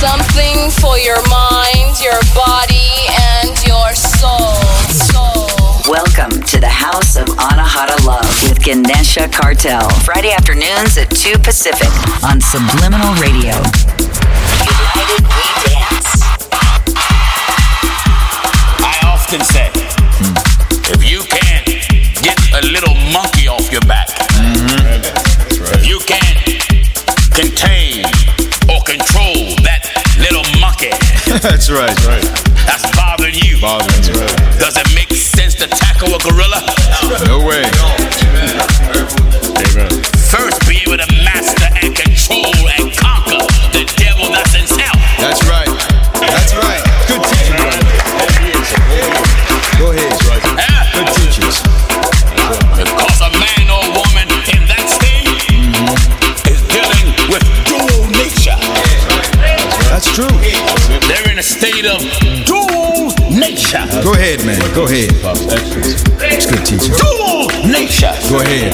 Something for your mind, your body, and your soul. Welcome to the House of Anahata Love with Ganesha Cartel. Friday afternoons at 2 Pacific on Subliminal Radio. United we dance. I often say, if you can't get a little monkey off your back, that's right. If you can't contain or control that little monkey, that's right. That's bothering you. Right. Does it make sense to tackle a gorilla? No way. Amen. First, be able to master and control and conquer the devil that's himself. That's right. That's right. Good teaching, brother. Go ahead. Good teachers. Because a man or woman in that state is dealing with dual nature. That's true. They're in a state of dual nature. Go ahead, man. Go ahead. That's good teaching. Dual nature. Go ahead.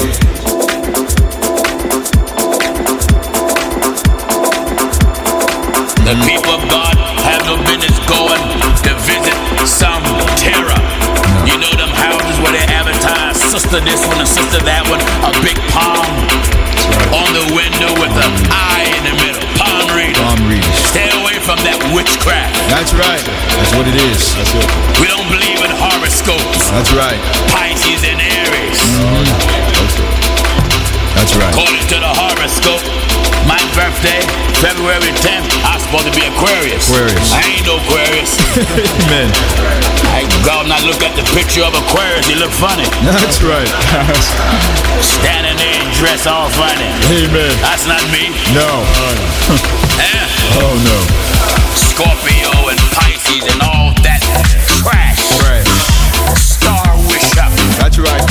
The people of God have no business going to visit some terror. You know them houses where they advertise sister this one and sister that one, a big palm on the window with an eye in the middle. Palm readers. Stay away from that witchcraft. That's right. That's what it is. That's it. We don't believe in horoscopes. That's right. Pisces and Aries. That's right. According to the horoscope, my birthday, February 10th, I'm supposed to be Aquarius. I ain't no Aquarius. Amen. I go and I look at the picture of Aquarius, he look funny. That's right. Standing there and dress all funny. Amen. That's not me. No. Oh no. Scorpio and Pisces and all that trash. Right. Star worship. That's right.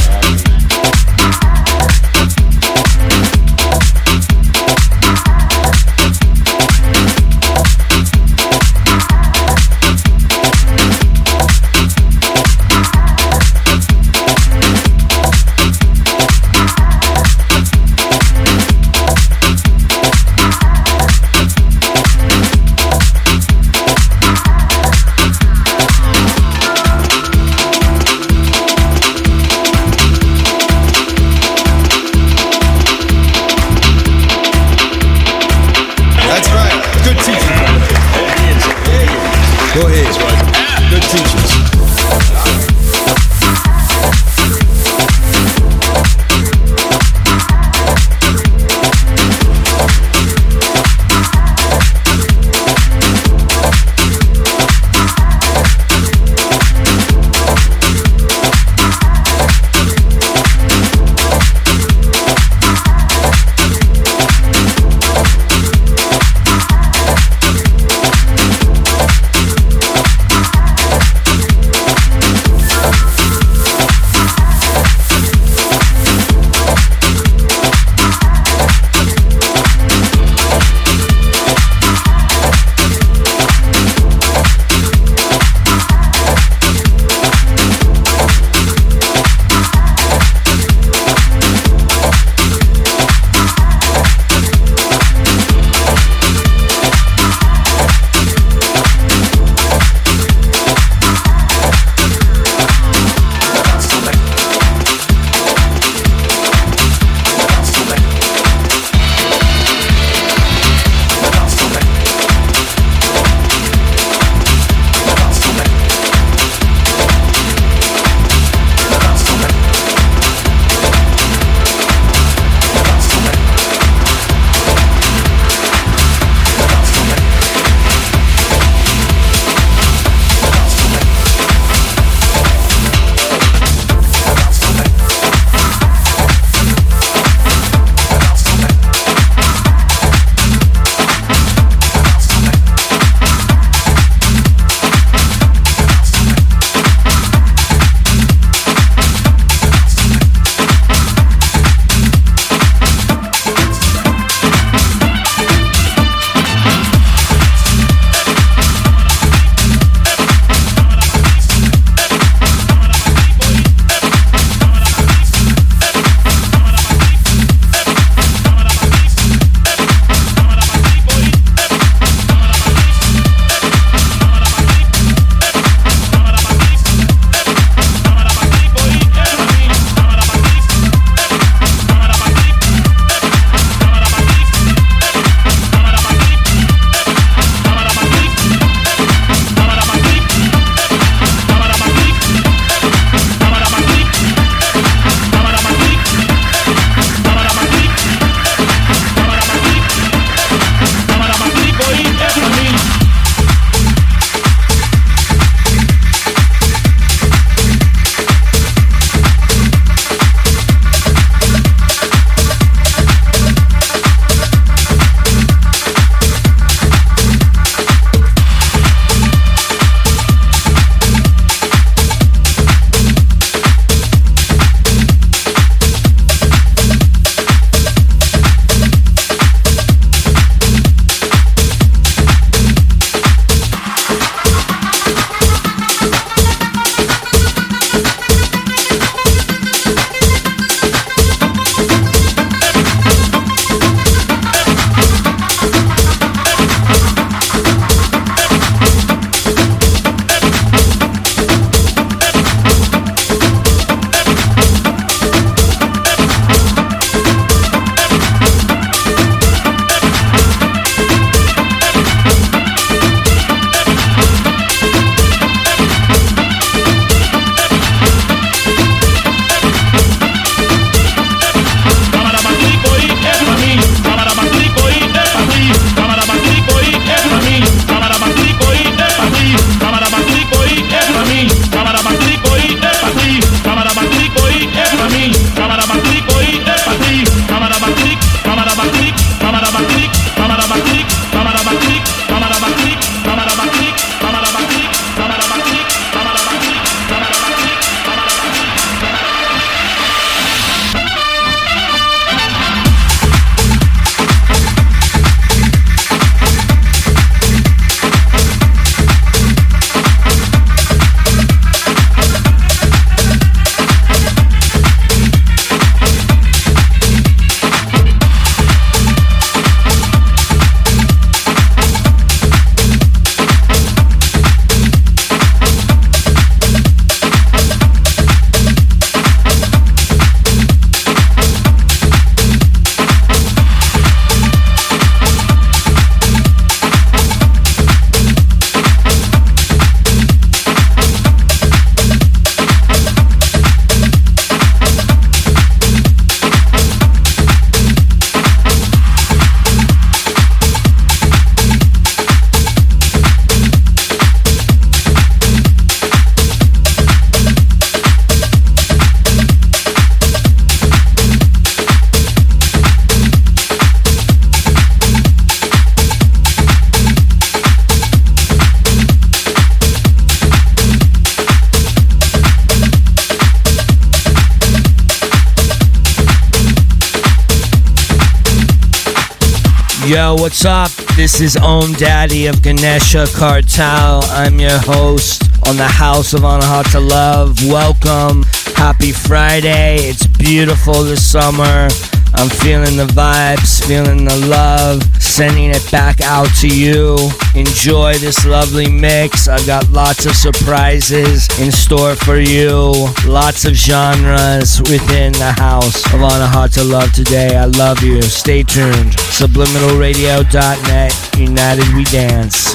Yo, what's up? This is Om Daddy of Ganesha Cartel. I'm your host on the House of Anahata Love. Welcome. Happy Friday. It's beautiful this summer. I'm feeling the vibes, feeling the love, sending it back out to you. Enjoy this lovely mix. I've got lots of surprises in store for you. Lots of genres within the house of Anahata Love today. I love you. Stay tuned. Subliminalradio.net. United we dance.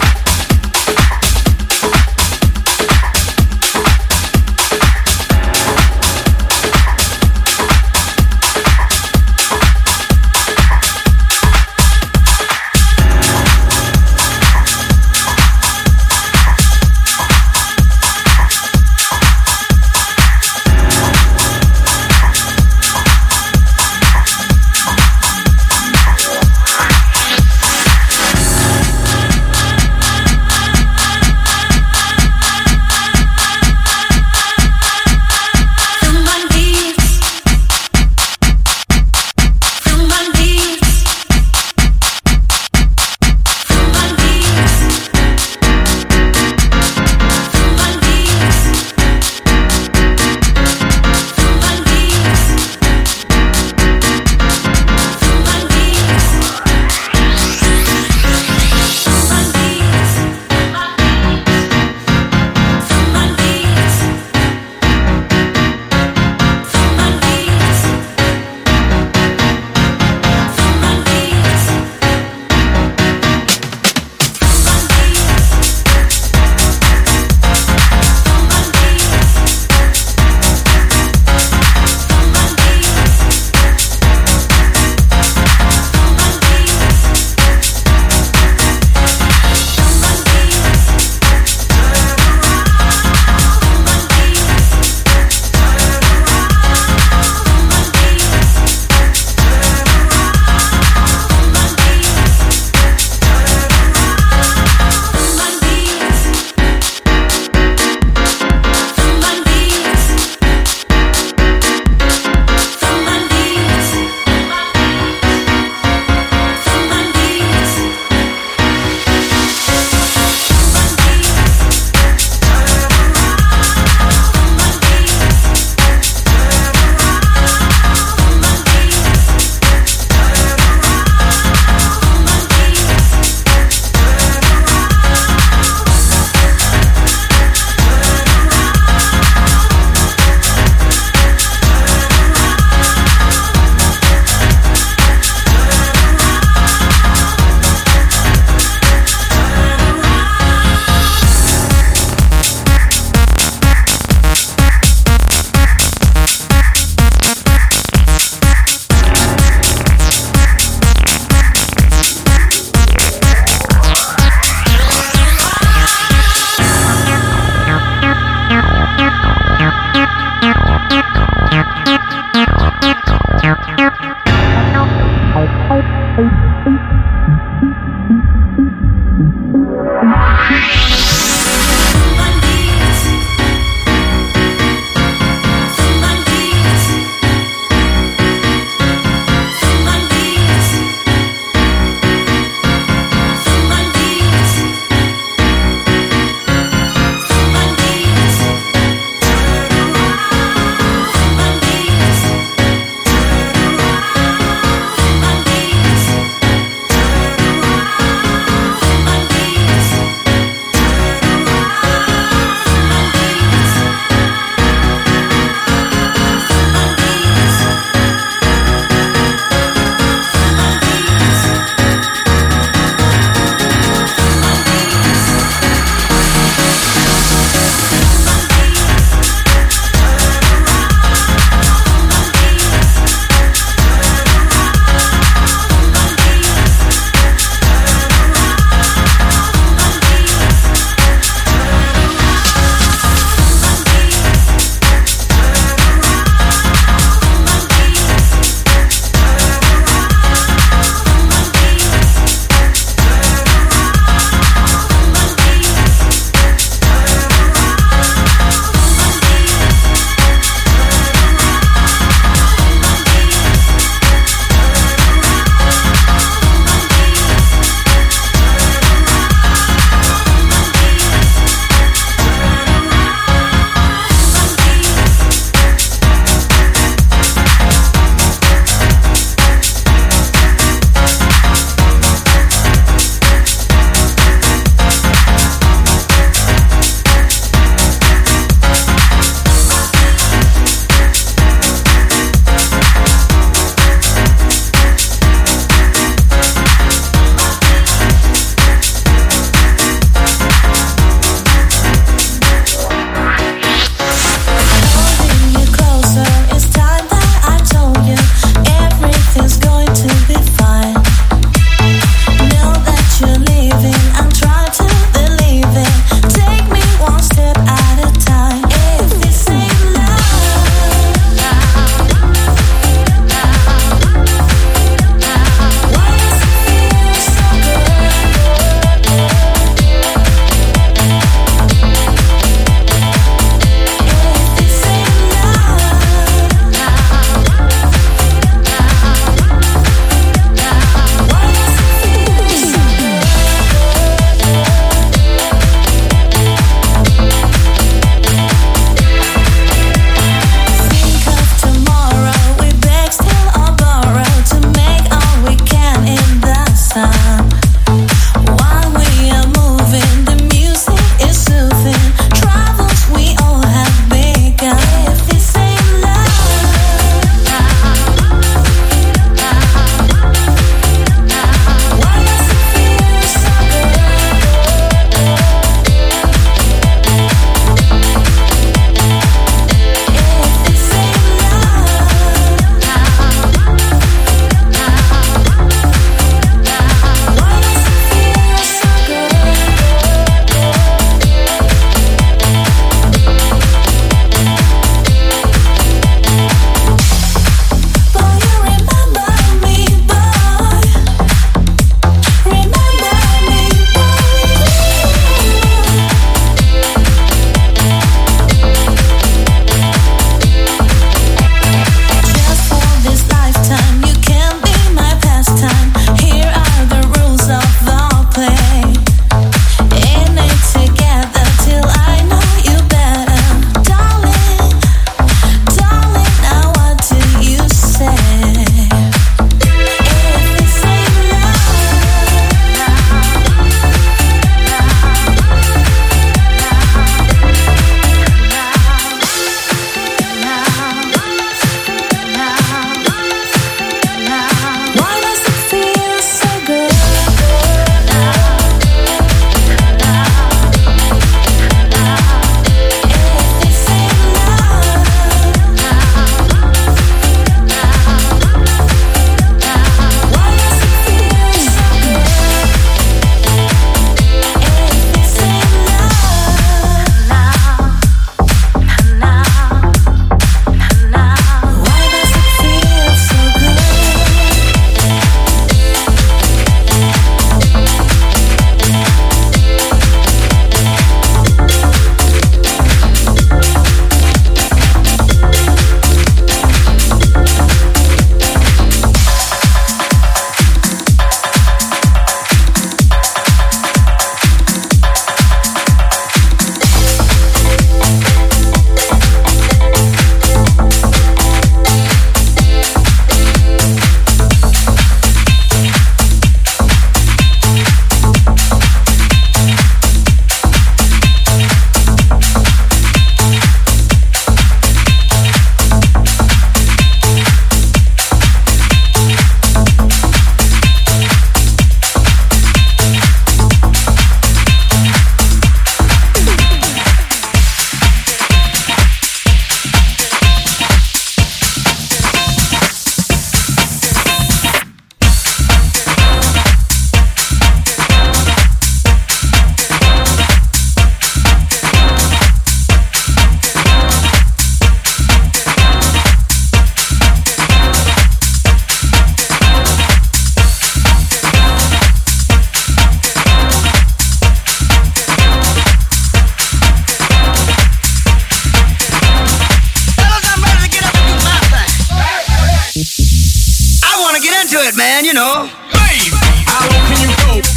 know. Hey, how low can you go?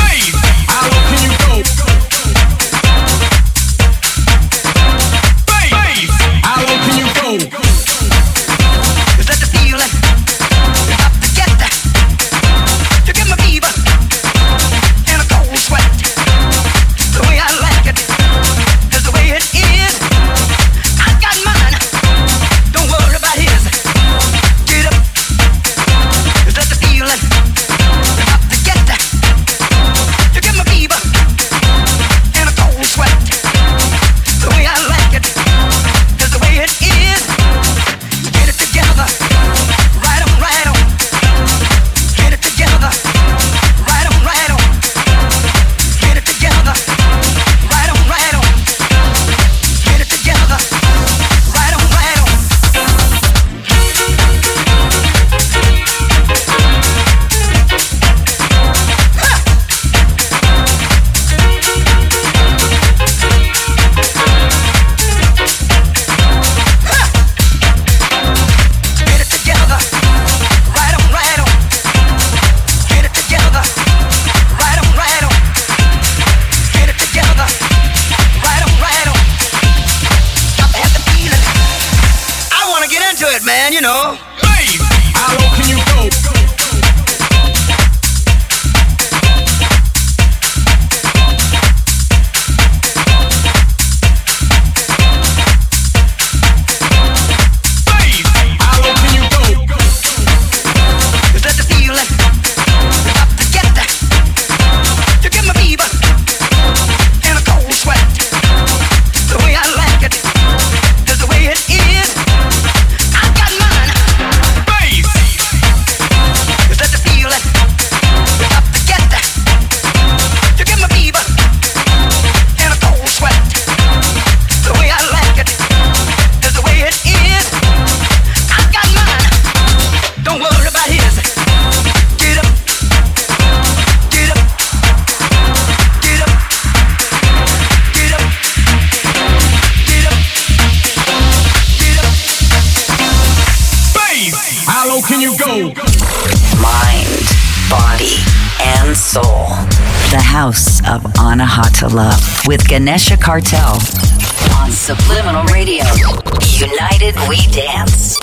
Hey, how low can you go? Hey, how low can you go? Is that the feeling? You're up to get that. You get my fever and a cold sweat. The way I like it is the way it is. Anahata Love with Ganesha Cartel on Subliminal Radio. United we dance.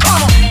Come on.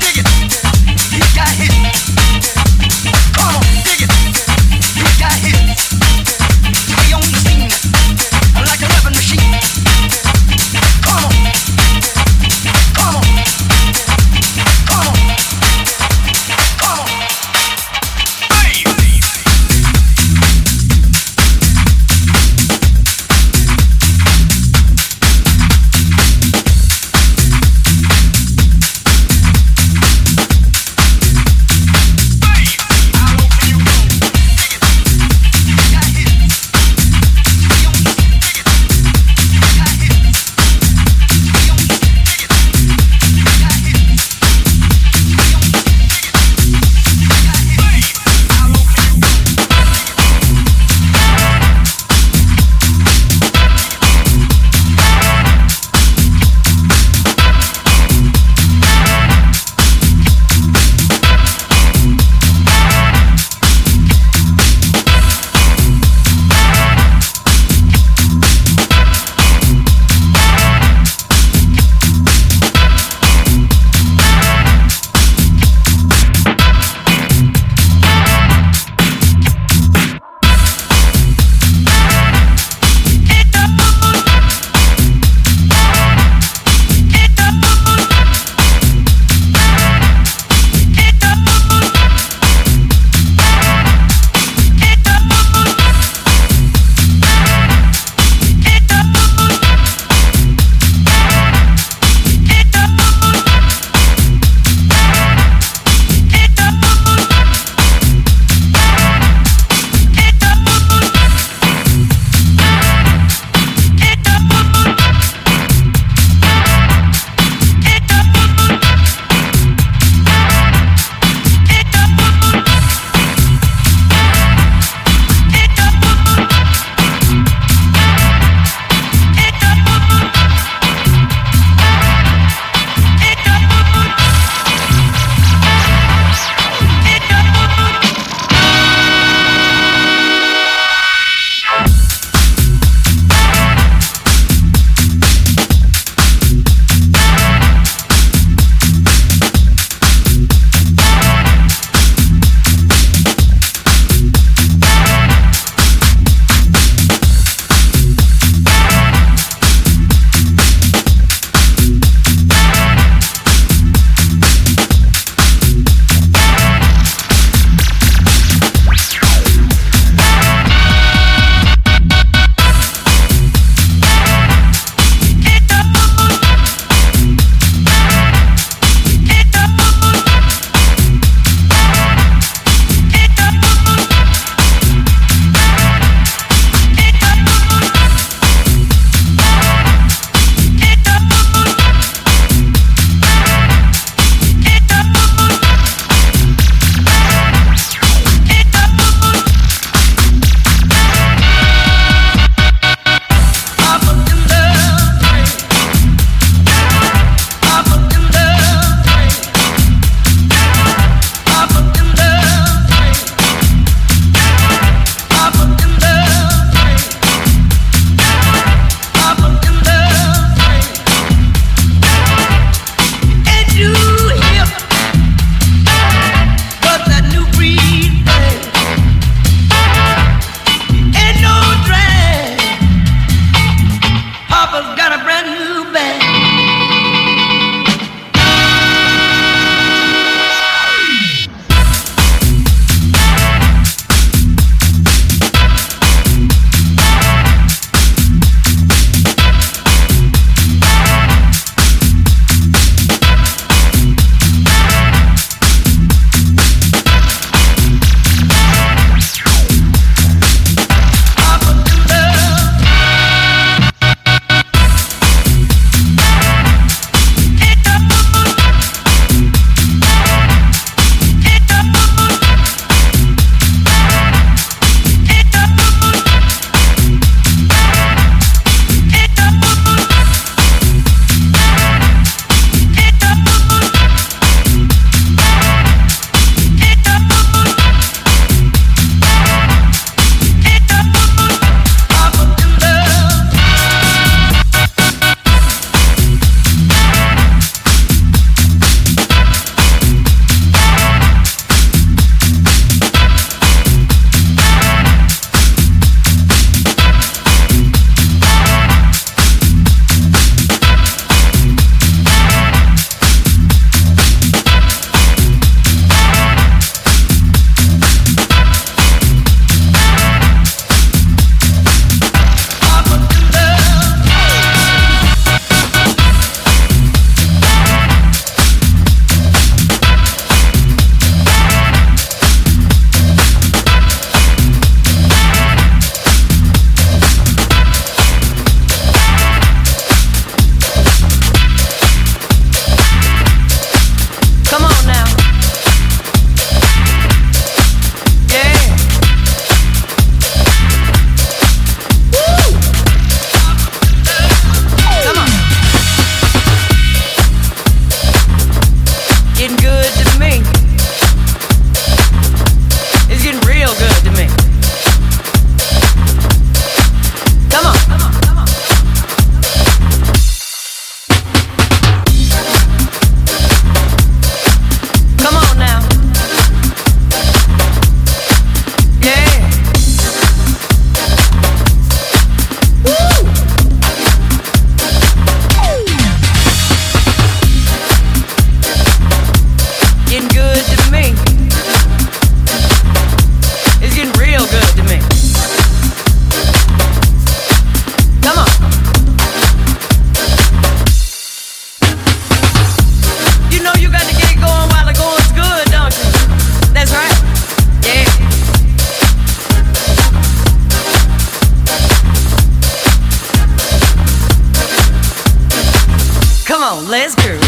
let's groove.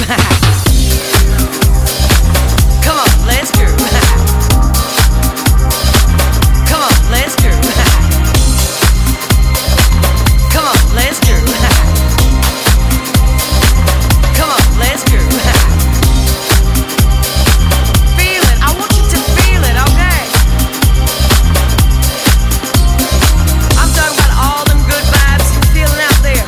Come on, let's groove. Come on, let's groove. Come on, let's groove. Come on, let's groove. Feel it, I want you to feel it, okay? I'm talking about all them good vibes you're feeling out there.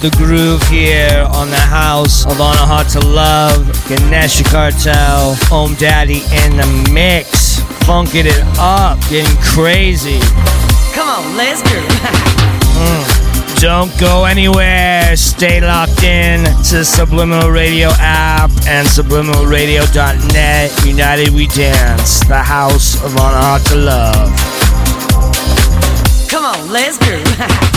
The groove here on the house of Anahata Love, Ganesha Cartel, Om Daddy in the mix, funking it up, getting crazy. Come on, let's groove. Don't go anywhere. Stay locked in to Subliminal Radio app and subliminalradio.net. United we dance. The house of Anahata Love. Come on, let's groove. Come on, let's go.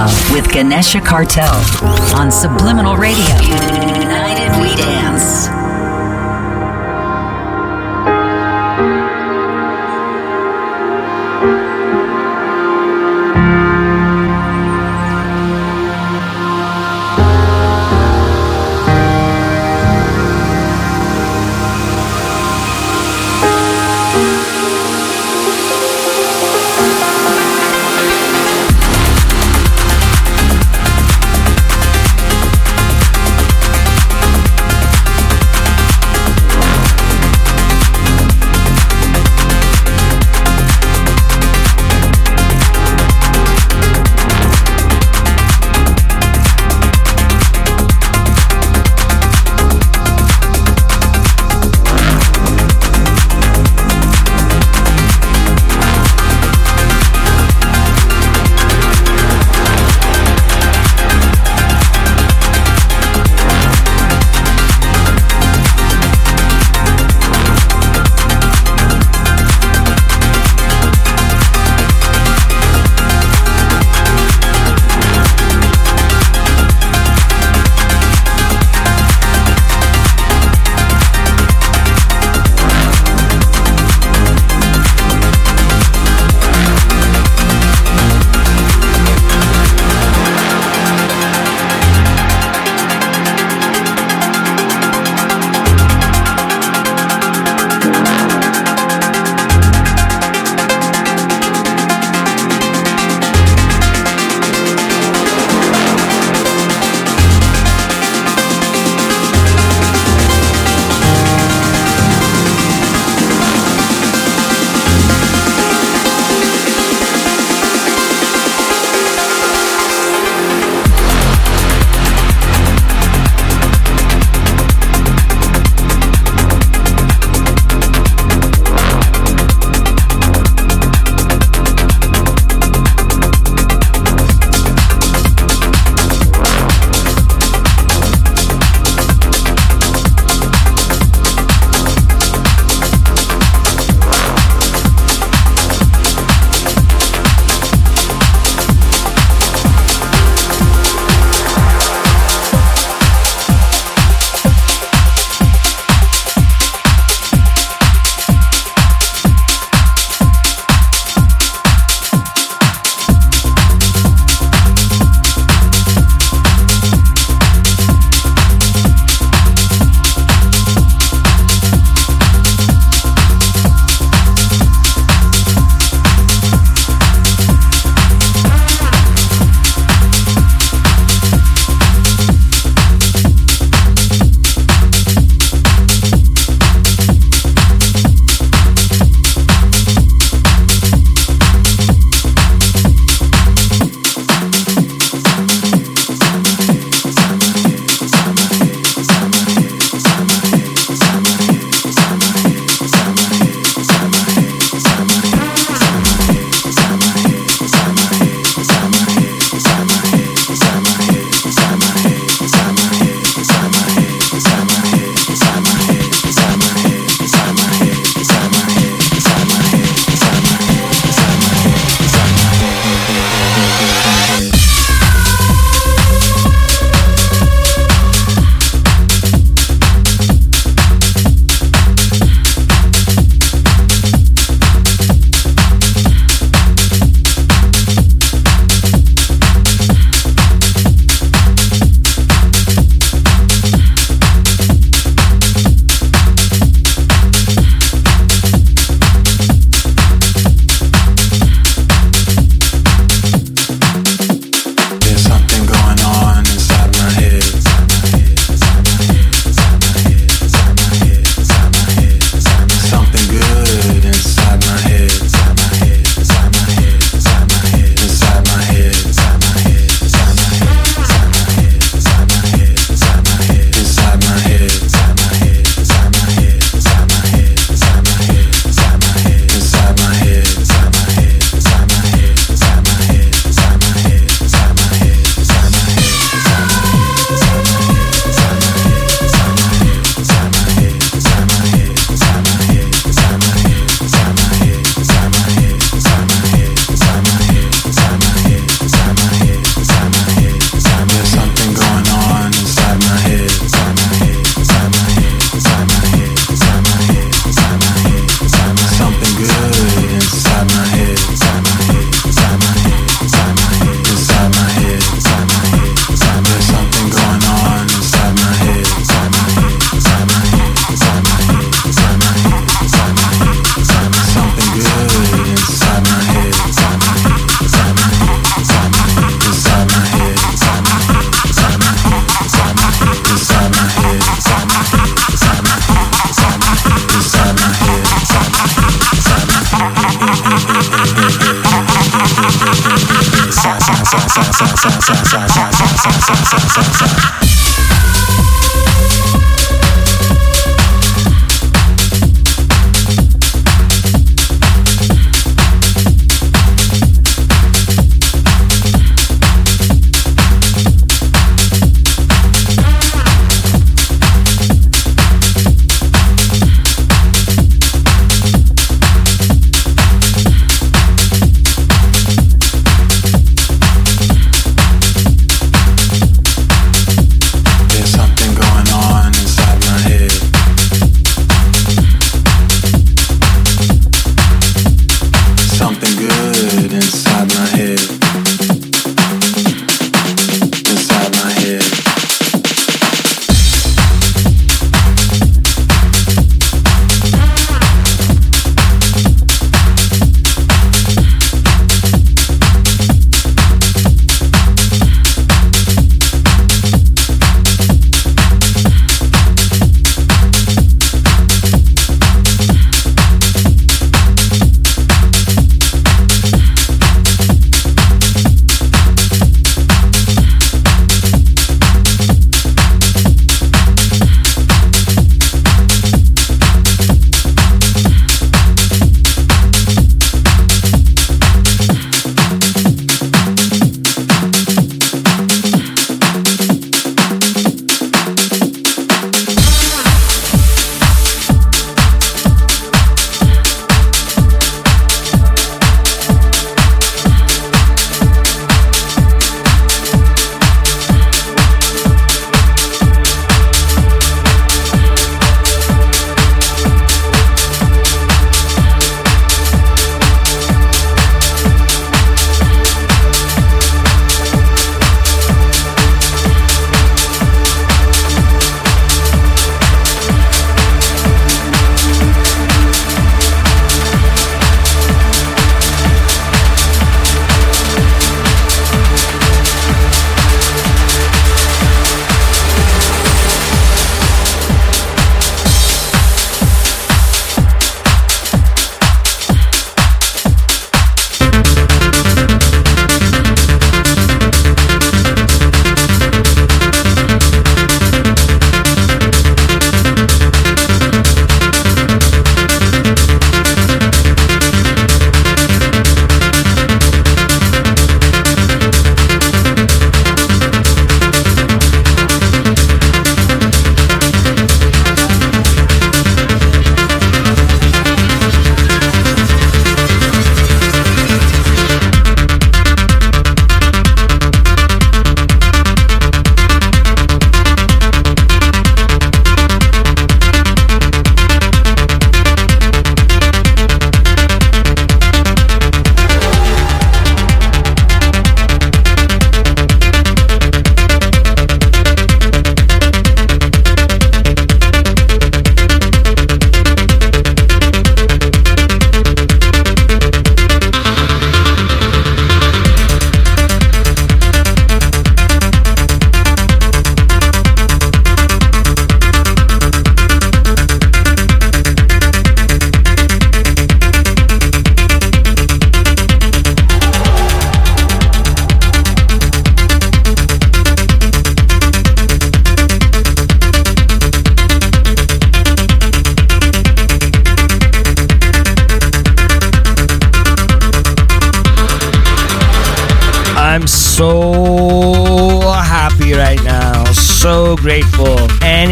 Love with Ganesha Cartel on Subliminal Radio. United we dance.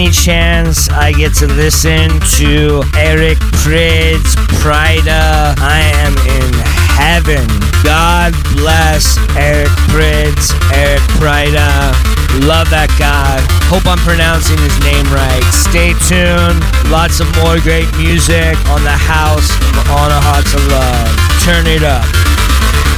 Chance I get to listen to Eric Prydz, Pryda. I am in heaven. God bless Eric Prydz, Eric Pryda. Love that guy. Hope I'm pronouncing his name right. Stay tuned. Lots of more great music on the house of Anahata Love. Turn it up.